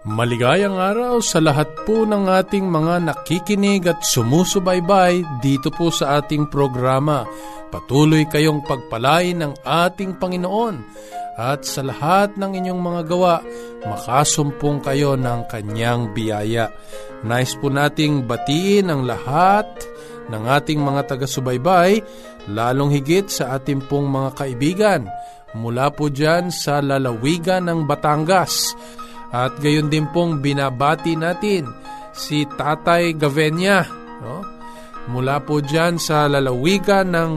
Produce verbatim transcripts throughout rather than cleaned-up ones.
Maligayang araw sa lahat po ng ating mga nakikinig at sumusubaybay dito po sa ating programa. Patuloy kayong pagpalain ng ating Panginoon at sa lahat ng inyong mga gawa, makasumpong kayo ng Kanyang biyaya. Nais po nating batiin ang lahat ng ating mga taga-subaybay, lalong higit sa ating pong mga kaibigan mula po dyan sa lalawigan ng Batangas. At gayon din pong binabati natin si Tatay Gavenia, no? Mula po dyan sa lalawigan ng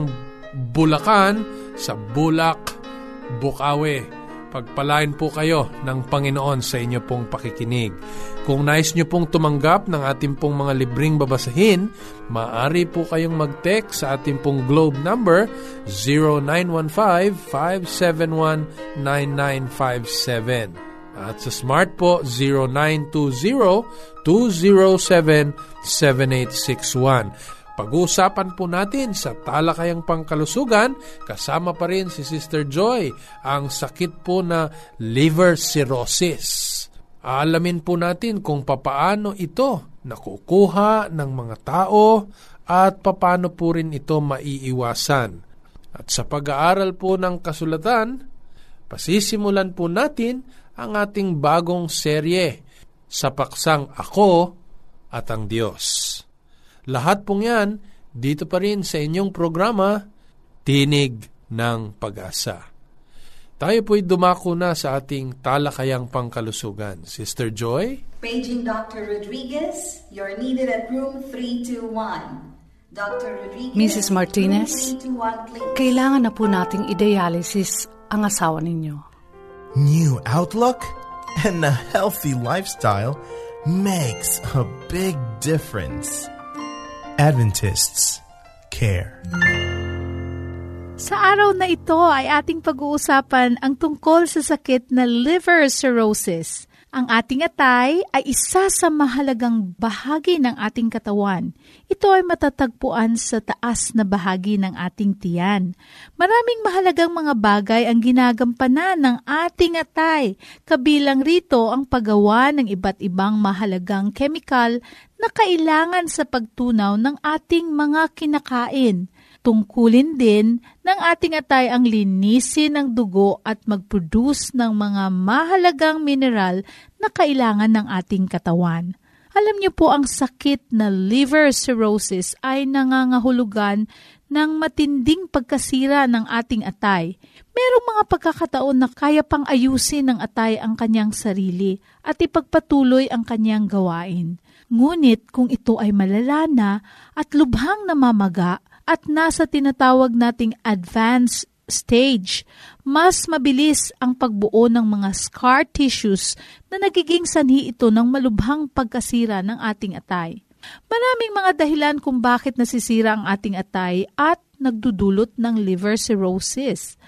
Bulacan, sa Bulak, Bukawi. Pagpalain po kayo ng Panginoon sa inyo pong pakikinig. Kung nais nyo pong tumanggap ng ating pong mga libreng babasahin, maaari po kayong mag-text sa ating pong globe number zero nine one five, five seven one, nine nine five seven. At sa Smart po, zero nine two zero, two zero seven, seven eight six one. Pag-uusapan po natin sa talakayang pangkalusugan, kasama pa rin si Sister Joy, ang sakit po na liver cirrhosis. Alamin po natin kung papaano ito nakukuha ng mga tao at papaano po rin ito maiiwasan. At sa pag-aaral po ng kasulatan, pasisimulan po natin ang ating bagong serye sa paksang Ako at ang Diyos. Lahat pong yan, dito pa rin sa inyong programa, Tinig ng Pag-asa. Tayo po'y dumako na sa ating talakayang pangkalusugan. Sister Joy? Paging Doctor Rodriguez, you're needed at room three two one. Doctor Rodriguez, Missus Martinez, three two one, kailangan na po nating i-dialysis ang asawa ninyo. New outlook and a healthy lifestyle makes a big difference. Adventists care. Sa araw na ito ay ating pag-uusapan ang tungkol sa sakit na liver cirrhosis. Ang ating atay ay isa sa mahalagang bahagi ng ating katawan. Ito ay matatagpuan sa taas na bahagi ng ating tiyan. Maraming mahalagang mga bagay ang ginagampanan ng ating atay. Kabilang rito ang paggawa ng iba't ibang mahalagang chemical na kailangan sa pagtunaw ng ating mga kinakain. Tungkulin din ng ating atay ang linisin ng dugo at mag-produce ng mga mahalagang mineral na kailangan ng ating katawan. Alam niyo po, ang sakit na liver cirrhosis ay nangangahulugan ng matinding pagkasira ng ating atay. Merong mga pagkakataon na kaya pang ayusin ng atay ang kanyang sarili at ipagpatuloy ang kanyang gawain. Ngunit kung ito ay malala na at lubhang namamaga, at nasa tinatawag nating advanced stage, mas mabilis ang pagbuo ng mga scar tissues na nagiging sanhi ito ng malubhang pagkasira ng ating atay. Maraming mga dahilan kung bakit nasisira ang ating atay at nagdudulot ng liver cirrhosis.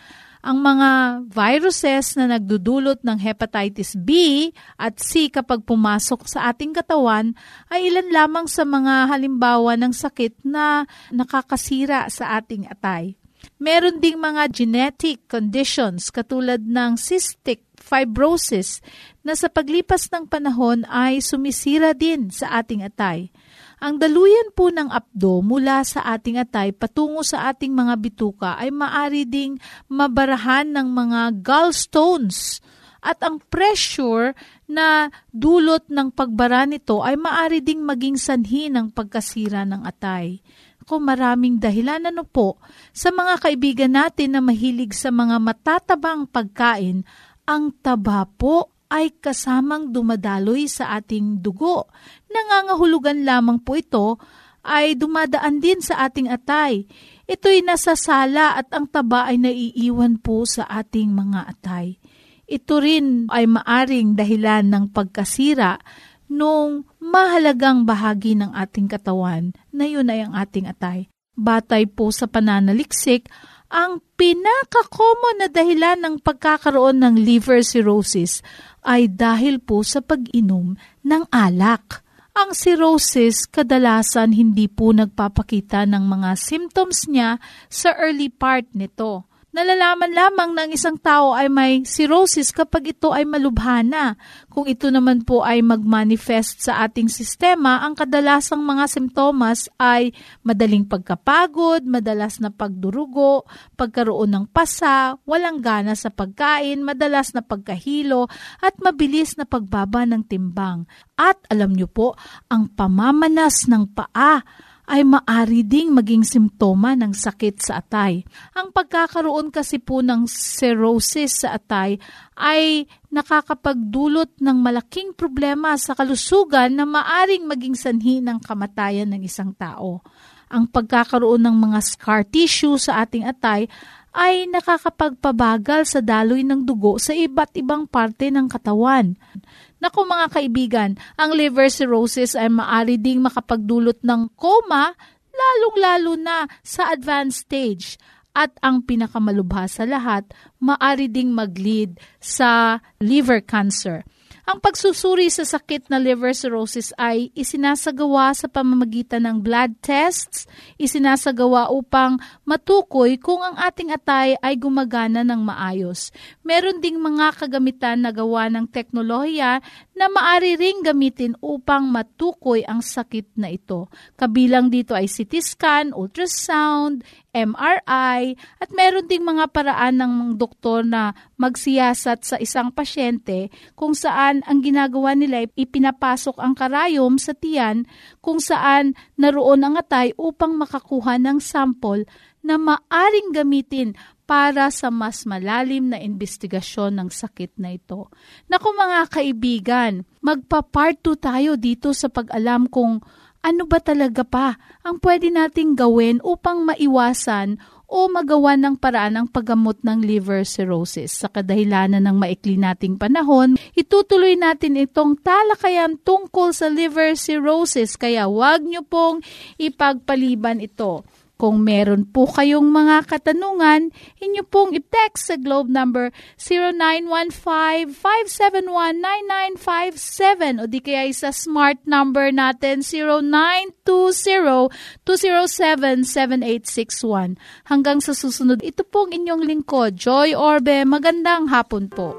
Ang mga viruses na nagdudulot ng hepatitis B at C kapag pumasok sa ating katawan ay ilan lamang sa mga halimbawa ng sakit na nakakasira sa ating atay. Meron ding mga genetic conditions katulad ng cystic fibrosis na sa paglipas ng panahon ay sumisira din sa ating atay. Ang daluyan po ng apdo mula sa ating atay patungo sa ating mga bituka ay maaari ding mabarahan ng mga gallstones at ang pressure na dulot ng pagbara nito ay maaari ding maging sanhi ng pagkasira ng atay. ko maraming dahilan ano po sa mga kaibigan natin na mahilig sa mga matatabang pagkain, ang taba po ay kasamang dumadaloy sa ating dugo. Nangangahulugan lamang po ito ay dumadaan din sa ating atay. Ito'y nasasala at ang taba ay naiiwan po sa ating mga atay. Ito rin ay maaring dahilan ng pagkasira nung mahalagang bahagi ng ating katawan na yun ay ang ating atay. Batay po sa pananaliksik, ang pinaka-common na dahilan ng pagkakaroon ng liver cirrhosis ay dahil po sa pag-inom ng alak. Ang cirrhosis kadalasan hindi po nagpapakita ng mga symptoms niya sa early part nito. Nalalaman lamang ng isang tao ay may cirrhosis kapag ito ay malubhana. Kung ito naman po ay mag-manifest sa ating sistema, ang kadalasang mga simptomas ay madaling pagkapagod, madalas na pagdurugo, pagkaroon ng pasa, walang gana sa pagkain, madalas na pagkahilo, at mabilis na pagbaba ng timbang. At alam niyo po, ang pamamanas ng paa ay maari ding maging simptoma ng sakit sa atay. Ang pagkakaroon kasi po ng cirrhosis sa atay ay nakakapagdulot ng malaking problema sa kalusugan na maaring maging sanhi ng kamatayan ng isang tao. Ang pagkakaroon ng mga scar tissue sa ating atay ay nakakapagpabagal sa daloy ng dugo sa iba't ibang parte ng katawan. Naku mga kaibigan, ang liver cirrhosis ay maaari ding makapagdulot ng coma, lalong-lalo na sa advanced stage. At ang pinakamalubha sa lahat, maaari ding mag-lead sa liver cancer. Ang pagsusuri sa sakit na liver cirrhosis ay isinasagawa sa pamamagitan ng blood tests, isinasagawa upang matukoy kung ang ating atay ay gumagana ng maayos. Meron ding mga kagamitan na gawa ng teknolohiya na maaari ring gamitin upang matukoy ang sakit na ito. Kabilang dito ay C T scan, ultrasound, M R I, at meron ding mga paraan ng mga doktor na magsiyasat sa isang pasyente kung saan ang ginagawa nila ay ipinapasok ang karayom sa tiyan kung saan naroon ang atay upang makakuha ng sample na maaring gamitin para sa mas malalim na investigasyon ng sakit na ito. Naku mga kaibigan, magpa-part two tayo dito sa pag-alam kung ano ba talaga pa ang pwede nating gawin upang maiwasan o magawa ng paraan ng paggamot ng liver cirrhosis. Sa kadahilanan ng maikli nating panahon, itutuloy natin itong talakayan tungkol sa liver cirrhosis, kaya huwag niyo pong ipagpaliban ito. Kung meron po kayong mga katanungan, inyo pong i-text sa globe number zero nine one five, five seven one, nine nine five seven o di kaya sa smart number natin zero nine two zero, two zero seven, seven eight six one. Hanggang sa susunod, ito pong inyong lingkod, Joy Orbe. Magandang hapon po.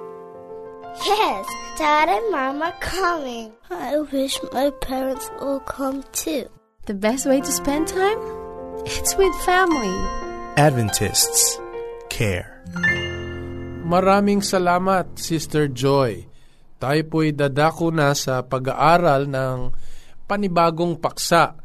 Yes, Dad and Mom are coming. I wish my parents will come too. The best way to spend time? It's with family. Adventists care. Maraming salamat, Sister Joy. Tayo po'y dadako na sa pag-aaral ng panibagong paksa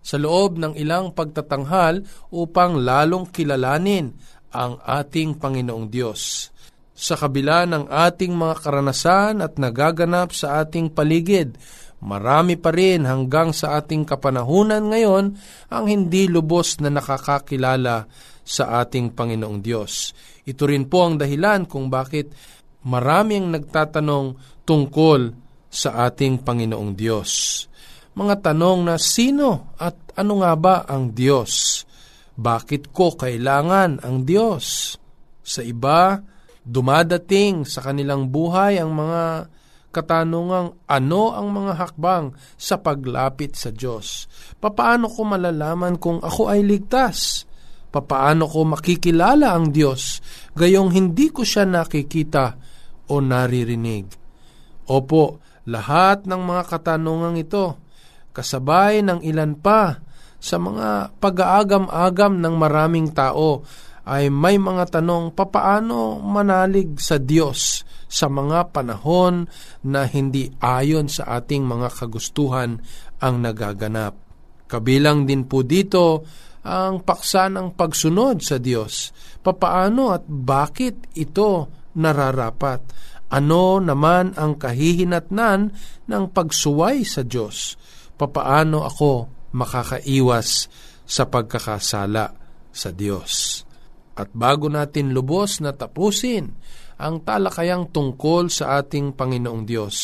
sa loob ng ilang pagtatanghal upang lalong kilalanin ang ating Panginoong Diyos. Sa kabila ng ating mga karanasan at nagaganap sa ating paligid, marami pa rin hanggang sa ating kapanahunan ngayon ang hindi lubos na nakakakilala sa ating Panginoong Diyos. Ito rin po ang dahilan kung bakit marami ang nagtatanong tungkol sa ating Panginoong Diyos. Mga tanong na sino at ano nga ba ang Diyos? Bakit ko kailangan ang Diyos? Sa iba, dumadating sa kanilang buhay ang mga katanungang ano ang mga hakbang sa paglapit sa Diyos. Papaano ko malalaman kung ako ay ligtas? Papaano ko makikilala ang Diyos gayong hindi ko siya nakikita o naririnig? Opo, lahat ng mga katanungang ito, kasabay ng ilan pa sa mga pag-aagam-agam ng maraming tao, ay may mga tanong papaano manalig sa Diyos sa mga panahon na hindi ayon sa ating mga kagustuhan ang nagaganap. Kabilang din po dito ang paksa ng pagsunod sa Diyos. Papaano at bakit ito nararapat? Ano naman ang kahihinatnan ng pagsuway sa Diyos? Papaano ako makakaiwas sa pagkakasala sa Diyos? At bago natin lubos na tapusin ang talakayang tungkol sa ating Panginoong Diyos,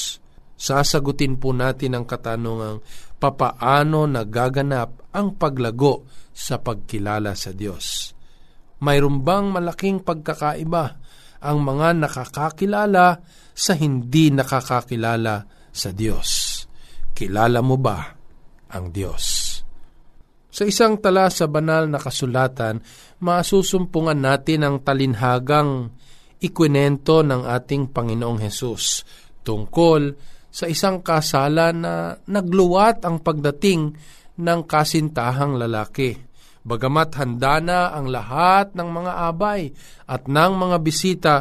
sasagutin po natin ang katanungang papaano nagaganap ang paglago sa pagkilala sa Diyos. Mayroon bang malaking pagkakaiba ang mga nakakakilala sa hindi nakakakilala sa Diyos? Kilala mo ba ang Diyos? Sa isang tala sa banal na kasulatan, masusumpungan natin ang talinhagang ikwento ng ating Panginoong Hesus tungkol sa isang kasala na nagluwat ang pagdating ng kasintahang lalaki. Bagamat handa na ang lahat ng mga abay at ng mga bisita,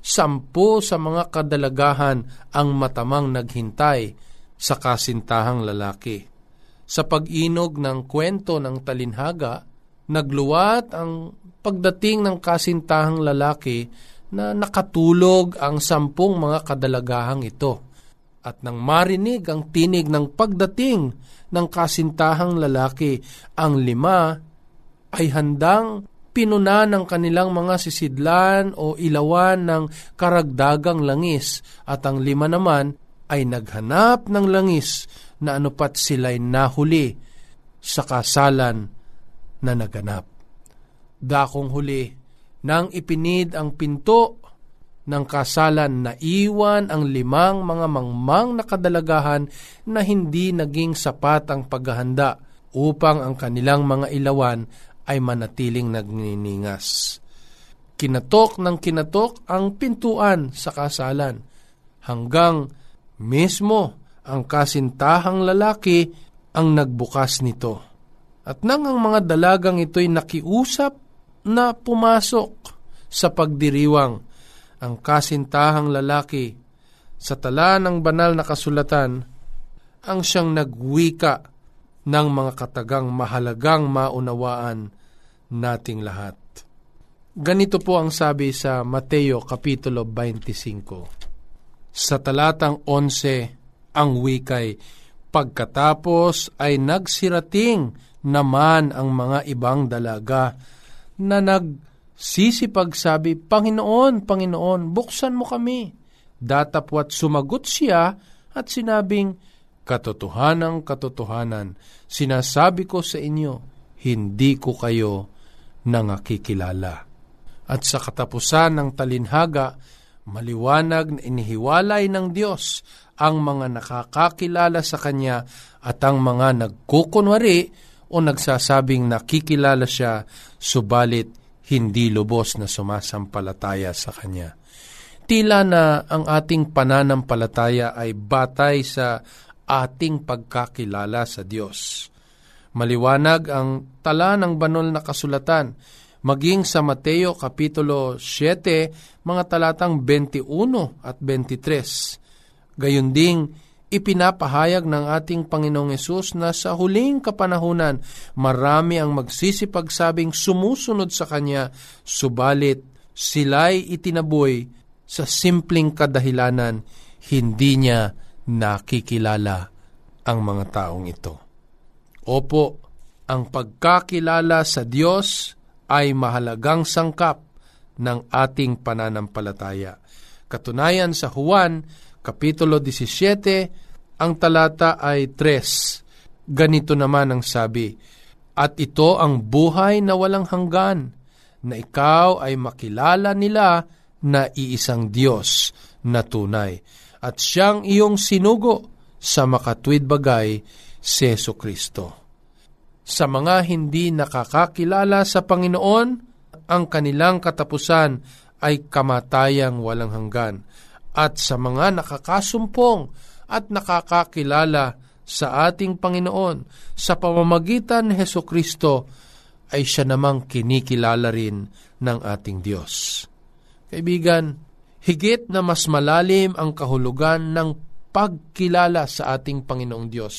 sampu sa mga kadalagahan ang matamang naghintay sa kasintahang lalaki. Sa pag-inog ng kwento ng talinhaga, nagluwat ang pagdating ng kasintahang lalaki na nakatulog ang sampung mga kadalagahang ito. At nang marinig ang tinig ng pagdating ng kasintahang lalaki, ang lima ay handang pinuna ng kanilang mga sisidlan o ilawan ng karagdagang langis, at ang lima naman ay naghanap ng langis na anupat sila'y nahuli sa kasalan na naganap. Dakong huli, nang ipinid ang pinto ng kasalan, na iwan ang limang mga mangmang na kadalagahan na hindi naging sapat ang paghahanda upang ang kanilang mga ilawan ay manatiling nagniningas. Kinatok ng kinatok ang pintuan sa kasalan hanggang mismo ang kasintahang lalaki ang nagbukas nito. At nang ang mga dalagang ito'y nakiusap na pumasok sa pagdiriwang, ang kasintahang lalaki, sa tala ng banal na kasulatan, ang siyang nagwika ng mga katagang mahalagang maunawaan nating lahat. Ganito po ang sabi sa Mateo Kapitulo twenty-five. Sa talatang eleven, ang wika'y, pagkatapos ay nagsirating naman ang mga ibang dalaga na nag sisipagsabi, Panginoon, Panginoon, buksan mo kami. Datapwat sumagot siya at sinabing, katotohanang katotohanan, sinasabi ko sa inyo, hindi ko kayo nangakikilala. At sa katapusan ng talinhaga, maliwanag na inihiwalay ng Diyos ang mga nakakakilala sa Kanya at ang mga nagkukunwari o nagsasabing nakikilala siya, subalit hindi lubos na sumasampalataya sa Kanya. Tila na ang ating pananampalataya ay batay sa ating pagkakilala sa Diyos. Maliwanag ang tala ng banal na kasulatan, maging sa Mateo Kapitulo seven, mga talatang twenty-one at twenty-three. Gayon ding, ipinapahayag ng ating Panginoong Hesus na sa huling kapanahunan, marami ang magsisipagsabing sumusunod sa Kanya, subalit sila'y itinaboy sa simpleng kadahilanan, hindi Niya nakikilala ang mga taong ito. Opo, ang pagkakilala sa Diyos ay mahalagang sangkap ng ating pananampalataya. Katunayan sa Juan, Kapitulo seventeen, ang talata ay three. Ganito naman ang sabi, at ito ang buhay na walang hanggan, na ikaw ay makilala nila na iisang Diyos na tunay, at siyang iyong sinugo sa makatuwid bagay si Jesucristo. Sa mga hindi nakakakilala sa Panginoon, ang kanilang katapusan ay kamatayang walang hanggan. At sa mga nakakasumpong at nakakakilala sa ating Panginoon, sa pamamagitan ni Jesucristo, ay siya namang kinikilala rin ng ating Diyos. Kaibigan, higit na mas malalim ang kahulugan ng pagkilala sa ating Panginoong Diyos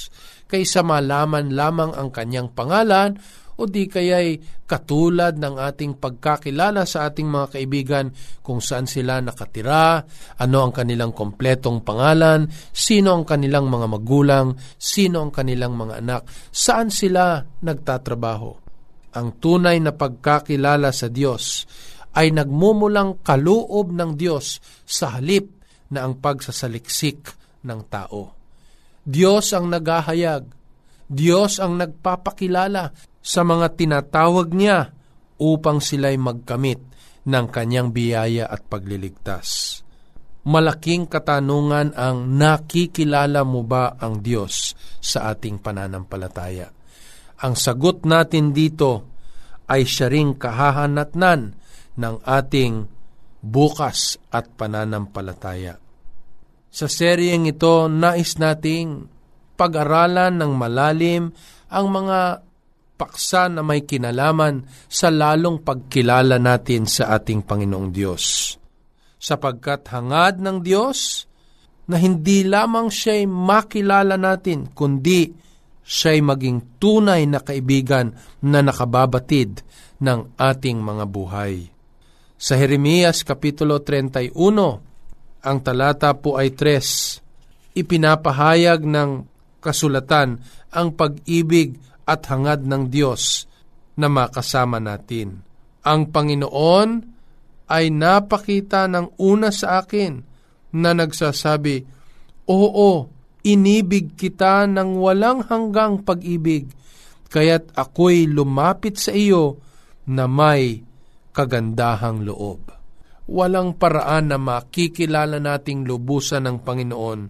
kaysa malaman lamang ang Kanyang pangalan o o di kaya'y katulad ng ating pagkakilala sa ating mga kaibigan kung saan sila nakatira, ano ang kanilang kompletong pangalan, sino ang kanilang mga magulang, sino ang kanilang mga anak, saan sila nagtatrabaho. Ang tunay na pagkakilala sa Diyos ay nagmumulang kaloob ng Diyos sa halip na ang pagsasaliksik ng tao. Diyos ang naghahayag, Diyos ang nagpapakilala sa mga tinatawag niya upang sila'y magkamit ng kanyang biyaya at pagliligtas. Malaking katanungan ang nakikilala mo ba ang Diyos sa ating pananampalataya. Ang sagot natin dito ay siya ring kahahanatnan ng ating bukas at pananampalataya. Sa seryeng ito, nais nating pag-aralan ng malalim ang mga paksa na may kinalaman sa lalong pagkilala natin sa ating Panginoong Diyos. Sapagkat hangad ng Diyos na hindi lamang siya'y makilala natin, kundi siya'y maging tunay na kaibigan na nakababatid ng ating mga buhay. Sa Jeremias Kapitulo thirty-one, ang talata po ay three, ipinapahayag ng kasulatan ang pag-ibig at hangad ng Diyos na makasama natin. Ang Panginoon ay napakita ng una sa akin na nagsasabi, Oo, inibig kita ng walang hanggang pag-ibig, kaya't ako'y lumapit sa iyo na may kagandahang loob. Walang paraan na makikilala nating lubusan ng Panginoon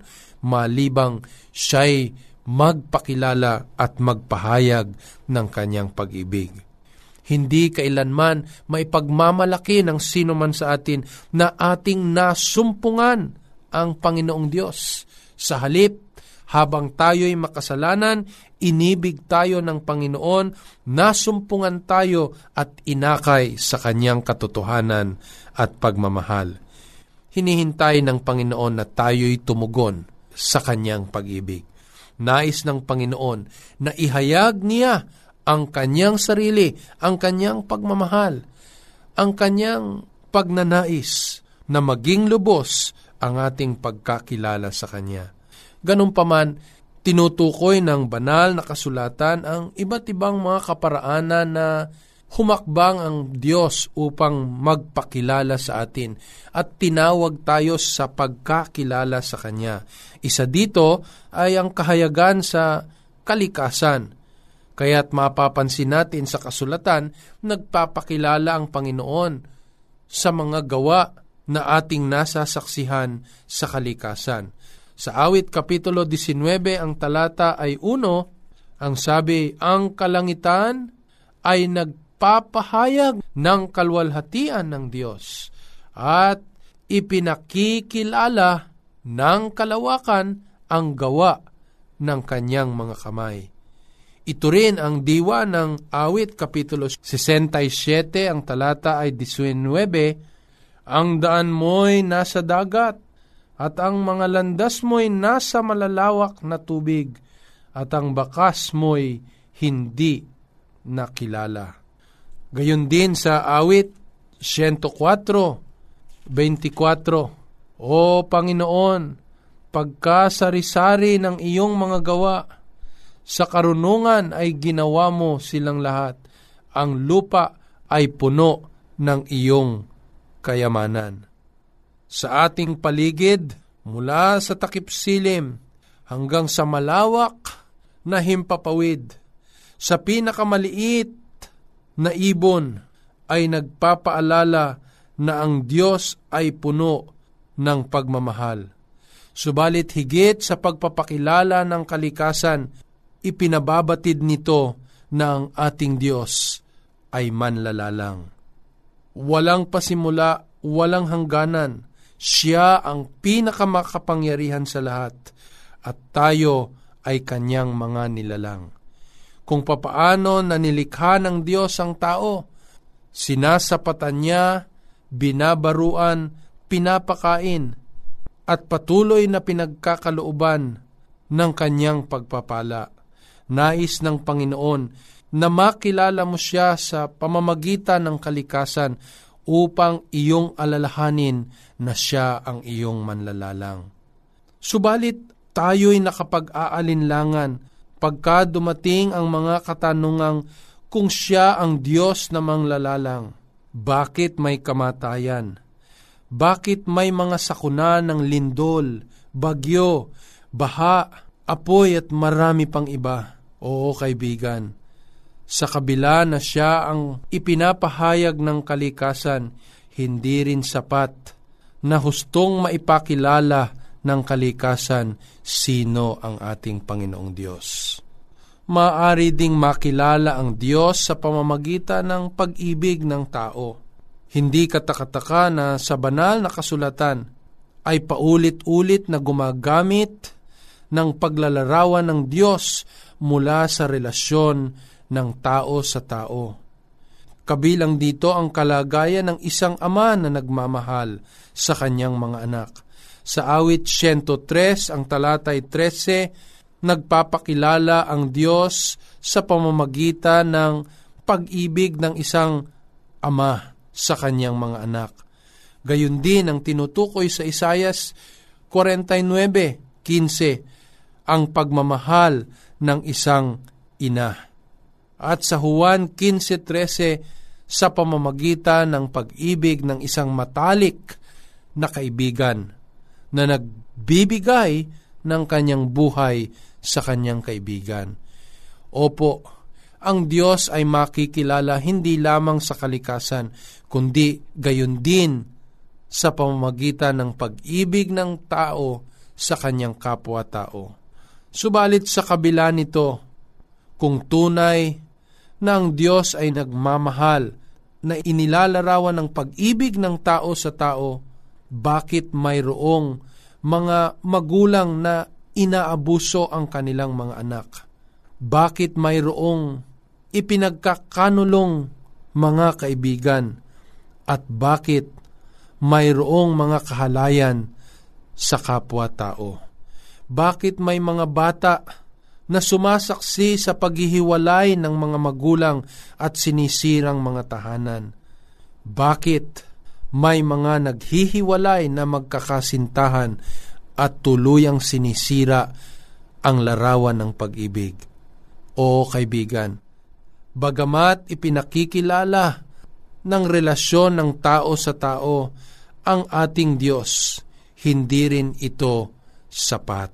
malibang siya'y magpakilala at magpahayag ng kanyang pag-ibig. Hindi kailanman may pagmamalaki ng sino man sa atin na ating nasumpungan ang Panginoong Diyos. Sa halip, habang tayo'y makasalanan, inibig tayo ng Panginoon, nasumpungan tayo at inakay sa kanyang katotohanan at pagmamahal. Hinihintay ng Panginoon na tayo'y tumugon sa kanyang pag-ibig. Nais ng Panginoon na ihayag niya ang kanyang sarili, ang kanyang pagmamahal, ang kanyang pagnanais na maging lubos ang ating pagkakilala sa kanya. Ganun paman, tinutukoy ng banal na kasulatan ang iba't ibang mga kaparaanan na humakbang ang Diyos upang magpakilala sa atin at tinawag tayo sa pagkakilala sa Kanya. Isa dito ay ang kahayagan sa kalikasan. Kaya't mapapansin natin sa kasulatan, nagpapakilala ang Panginoon sa mga gawa na ating nasasaksihan sa kalikasan. Sa Awit Kapitulo nineteen, ang talata ay one, ang sabi, ang kalangitan ay nagpapahayag ng kalwalhatian ng Diyos at ipinakikilala ng kalawakan ang gawa ng kanyang mga kamay. Ito rin ang diwa ng Awit Kapitulo sixty-seven, ang talata ay nineteen, ang daan mo'y nasa dagat, at ang mga landas mo'y nasa malalawak na tubig, at ang bakas mo'y hindi nakilala. Gayon din sa Awit one oh four, twenty-four, O Panginoon, pagkasari-sari ng iyong mga gawa, sa karunungan ay ginawa mo silang lahat, ang lupa ay puno ng iyong kayamanan. Sa ating paligid, mula sa takip-silim hanggang sa malawak na himpapawid, sa pinakamaliit na ibon ay nagpapaalala na ang Diyos ay puno ng pagmamahal. Subalit higit sa pagpapakilala ng kalikasan, ipinababatid nito na ang ating Diyos ay manlalalang. Walang pasimula, walang hangganan. Siya ang pinakamakapangyarihan sa lahat at tayo ay kanyang mga nilalang. Kung papaano nanilikha ng Diyos ang tao, sinasapatan niya, binabaruan, pinapakain at patuloy na pinagkakalooban ng kanyang pagpapala. Nais ng Panginoon na makilala mo siya sa pamamagitan ng kalikasan upang iyong alalahanin na siya ang iyong manlalalang. Subalit, tayo'y nakapag-aalinlangan pagka dumating ang mga katanungang kung siya ang Diyos na manglalalang. Bakit may kamatayan? Bakit may mga sakuna ng lindol, bagyo, baha, apoy at marami pang iba? Oo kaibigan, sa kabila na siya ang ipinapahayag ng kalikasan, hindi rin sapat na hustong maipakilala ng kalikasan sino ang ating Panginoong Diyos. Maaari ding makilala ang Diyos sa pamamagitan ng pag-ibig ng tao. Hindi katakataka na sa banal na kasulatan ay paulit-ulit na gumagamit ng paglalarawan ng Diyos mula sa relasyon ng tao sa tao. Kabilang dito ang kalagayan ng isang ama na nagmamahal sa kanyang mga anak. Sa awit one oh three, ang talatay thirteen, nagpapakilala ang Diyos sa pamamagitan ng pag-ibig ng isang ama sa kanyang mga anak. Gayun din ang tinutukoy sa Isayas forty-nine fifteen, ang pagmamahal ng isang ina. At sa Juan fifteen thirteen, sa pamamagitan ng pag-ibig ng isang matalik na kaibigan na nagbibigay ng kanyang buhay sa kanyang kaibigan. Opo, ang Diyos ay makikilala hindi lamang sa kalikasan, kundi gayon din sa pamamagitan ng pag-ibig ng tao sa kanyang kapwa-tao. Subalit sa kabila nito, kung tunay na ang Diyos ay nagmamahal na inilalarawan ng pag-ibig ng tao sa tao, bakit mayroong mga magulang na inaabuso ang kanilang mga anak? Bakit mayroong ipinagkakanulong mga kaibigan? At bakit mayroong mga kahalayan sa kapwa-tao? Bakit may mga bata na sumasaksi sa paghihiwalay ng mga magulang at sinisirang mga tahanan? Bakit may mga naghihiwalay na magkakasintahan at tuluyang sinisira ang larawan ng pag-ibig? Oo kaibigan, bagamat ipinakikilala ng relasyon ng tao sa tao ang ating Diyos, hindi rin ito sapat.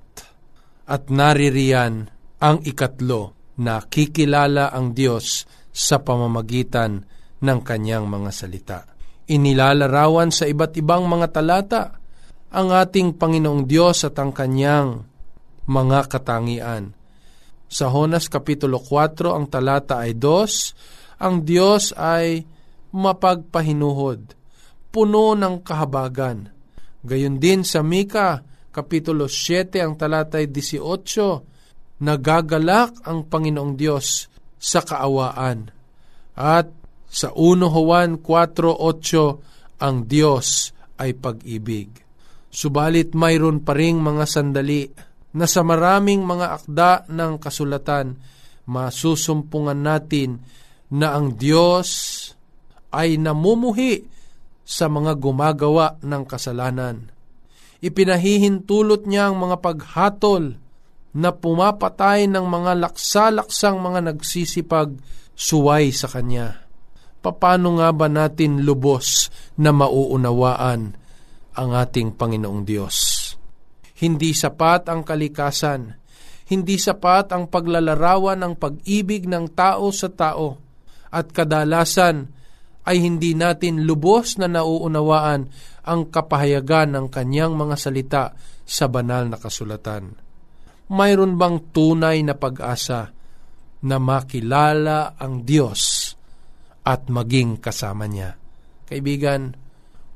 At naririyan ang ikatlo, na kikilala ang Diyos sa pamamagitan ng kanyang mga salita. Inilalarawan sa iba't ibang mga talata ang ating Panginoong Diyos at ang kanyang mga katangian. Sa Honas Kapitulo four, ang talata ay two, ang Diyos ay mapagpahinuhod, puno ng kahabagan. Gayon din sa Mika Kapitulo seven, ang talata ay eighteen, nagagalak ang Panginoong Diyos sa kaawaan. At sa one Juan four eight, ang Diyos ay pag-ibig. Subalit mayroon pa ring mga sandali na sa maraming mga akda ng kasulatan, masusumpungan natin na ang Diyos ay namumuhi sa mga gumagawa ng kasalanan. Ipinahihintulot niya ang mga paghatol na pumapatay ng mga laksa-laksang mga nagsisipag suway sa kanya. Paano nga ba natin lubos na mauunawaan ang ating Panginoong Diyos? Hindi sapat ang kalikasan, hindi sapat ang paglalarawan ng pag-ibig ng tao sa tao, at kadalasan ay hindi natin lubos na nauunawaan ang kapahayagan ng kanyang mga salita sa banal na kasulatan. Mayroon bang tunay na pag-asa na makilala ang Diyos at maging kasama niya? Kaibigan,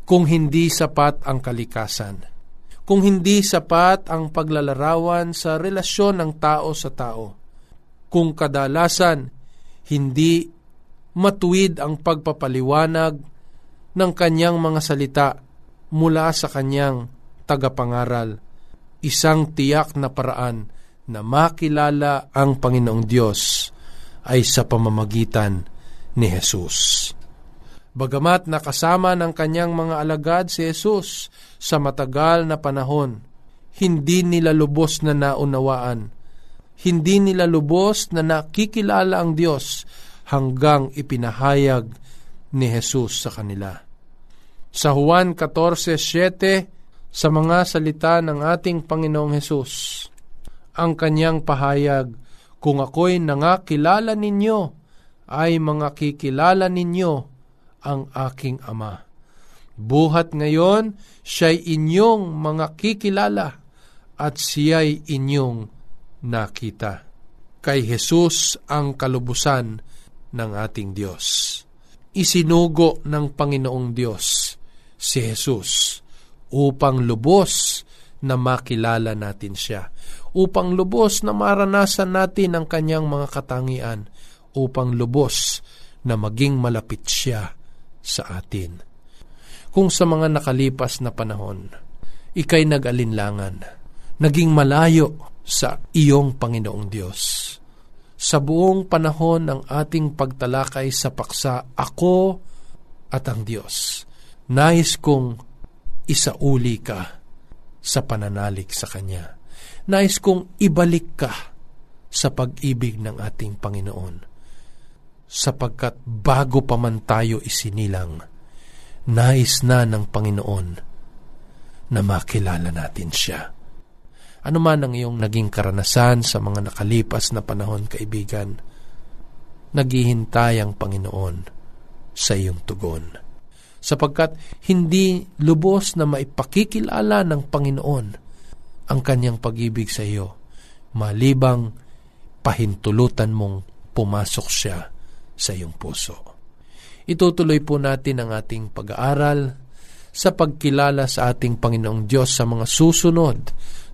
kung hindi sapat ang kalikasan, kung hindi sapat ang paglalarawan sa relasyon ng tao sa tao, kung kadalasan hindi matuwid ang pagpapaliwanag ng kanyang mga salita mula sa kanyang tagapangaral, isang tiyak na paraan na makilala ang Panginoong Diyos ay sa pamamagitan ni Hesus. Bagamat nakasama ng kanyang mga alagad si Hesus sa matagal na panahon, hindi nila lubos na naunawaan, hindi nila lubos na nakikilala ang Diyos hanggang ipinahayag ni Hesus sa kanila. Sa Juan fourteen seven, sa mga salita ng ating Panginoong Hesus, ang kanyang pahayag, "Kung ako'y nangakilala ninyo, ay mga kikilala ninyo ang aking Ama. Buhat ngayon, siya'y inyong mga kikilala at siya'y inyong nakita." Kay Hesus ang kalubusan ng ating Diyos. Isinugo ng Panginoong Diyos si Hesus upang lubos na makilala natin siya, upang lubos na maranasan natin ang kanyang mga katangian, upang lubos na maging malapit siya sa atin. Kung sa mga nakalipas na panahon, ikay nag-alinlangan, naging malayo sa iyong Panginoong Diyos, sa buong panahon ng ating pagtalakay sa paksa Ako at ang Diyos, nais kong isauli ka sa pananalig sa Kanya. Nais kong ibalik ka sa pag-ibig ng ating Panginoon, sapagkat bago pa man tayo isinilang, nais na ng Panginoon na makilala natin siya. Ano man ang iyong naging karanasan sa mga nakalipas na panahon, kaibigan, naghihintay ang Panginoon sa iyong tugon. Sapagkat hindi lubos na maipakikilala ng Panginoon ang kanyang pag-ibig sa iyo, malibang pahintulutan mong pumasok siya sa iyong puso. Itutuloy po natin ang ating pag-aaral sa pagkilala sa ating Panginoong Diyos sa mga susunod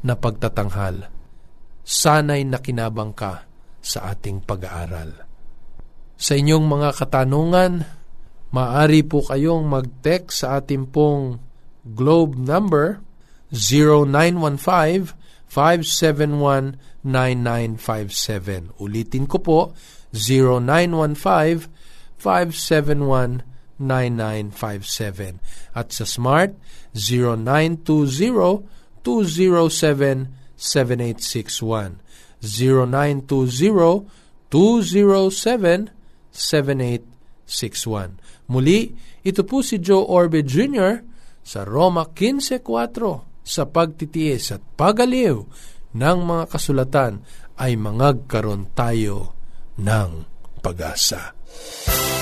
na pagtatanghal. Sana'y nakinabang ka sa ating pag-aaral. Sa inyong mga katanungan, maaari po kayong mag-text sa ating pong globe number zero nine one five, five seven one, nine nine five seven. Ulitin ko po, zero nine one five, five seven one, nine nine five seven. At sa Smart, zero nine two zero, two zero seven, seven eight six one. zero nine two zero, two zero seven, seven eight six one. Muli, ito po si Joe Orbe Junior sa Roma fifteen four, sa pagtitiis at pagaliw ng mga kasulatan ay mangagkaroon tayo ng pag-asa.